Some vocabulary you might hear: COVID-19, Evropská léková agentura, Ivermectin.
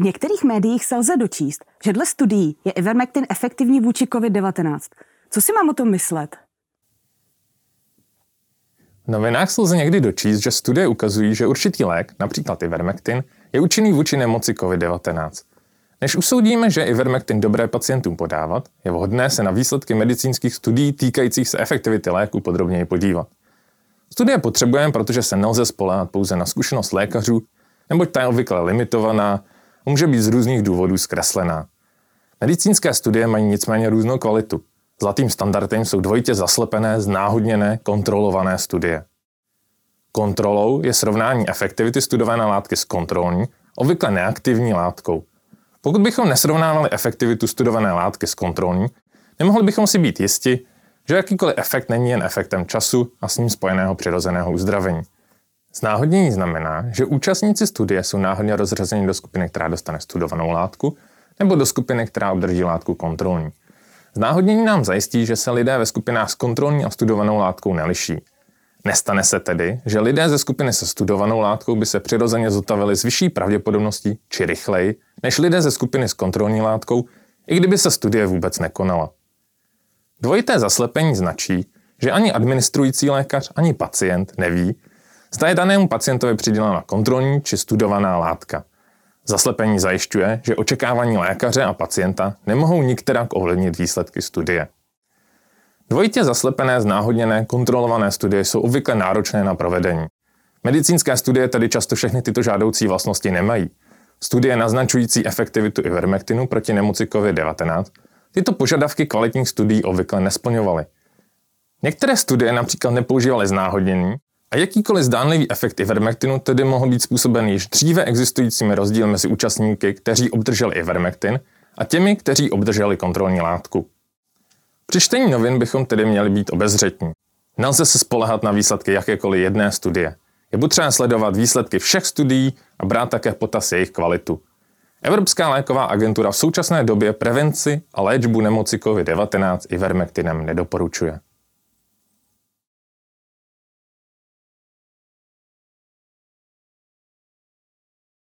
V některých médiích se lze dočíst, že dle studií je Ivermectin efektivní vůči COVID-19. Co si mám o tom myslet? V novinách se lze někdy dočíst, že studie ukazují, že určitý lék, například Ivermectin, je účinný vůči nemoci COVID-19. Než usoudíme, že Ivermectin dobré pacientům podávat, je vhodné se na výsledky medicínských studií týkajících se efektivity léku podrobněji podívat. Studie potřebujeme, protože se nelze spoléhat pouze na zkušenost lékařů, neboť ta je obvykle limitovaná a může být z různých důvodů zkreslená. Medicínské studie mají nicméně různou kvalitu. Zlatým standardem jsou dvojitě zaslepené, znáhodněné, kontrolované studie. Kontrolou je srovnání efektivity studované látky s kontrolní, obvykle neaktivní látkou. Pokud bychom nesrovnávali efektivitu studované látky s kontrolní, nemohli bychom si být jisti, že jakýkoliv efekt není jen efektem času a s ním spojeného přirozeného uzdravení. Znáhodnění znamená, že účastníci studie jsou náhodně rozřazeni do skupiny, která dostane studovanou látku, nebo do skupiny, která obdrží látku kontrolní. Znáhodnění nám zajistí, že se lidé ve skupinách s kontrolní a studovanou látkou neliší. Nestane se tedy, že lidé ze skupiny se studovanou látkou by se přirozeně zotavili s vyšší pravděpodobností či rychleji, než lidé ze skupiny s kontrolní látkou, i kdyby se studie vůbec nekonala. Dvojité zaslepení značí, že ani administrující lékař, ani pacient neví, zda je danému pacientovi přidělena kontrolní či studovaná látka. Zaslepení zajišťuje, že očekávání lékaře a pacienta nemohou nikterak ovlivnit výsledky studie. Dvojitě zaslepené, znáhodněné, kontrolované studie jsou obvykle náročné na provedení. Medicínské studie tedy často všechny tyto žádoucí vlastnosti nemají. Studie naznačující efektivitu Ivermectinu proti nemoci COVID-19 tyto požadavky kvalitních studií obvykle nesplňovaly. Některé studie například nepoužívaly znáhodnění a jakýkoliv zdánlivý efekt Ivermectinu tedy mohl být způsoben již dříve existujícími rozdíly mezi účastníky, kteří obdrželi Ivermectin, a těmi, kteří obdrželi kontrolní látku. Při čtení novin bychom tedy měli být obezřetní. Nelze se spoléhat na výsledky jakékoliv jedné studie. Je potřeba sledovat výsledky všech studií a brát také potaz jejich kvalitu. Evropská léková agentura v současné době prevenci a léčbu nemoci COVID-19 Ivermectinem nedoporučuje.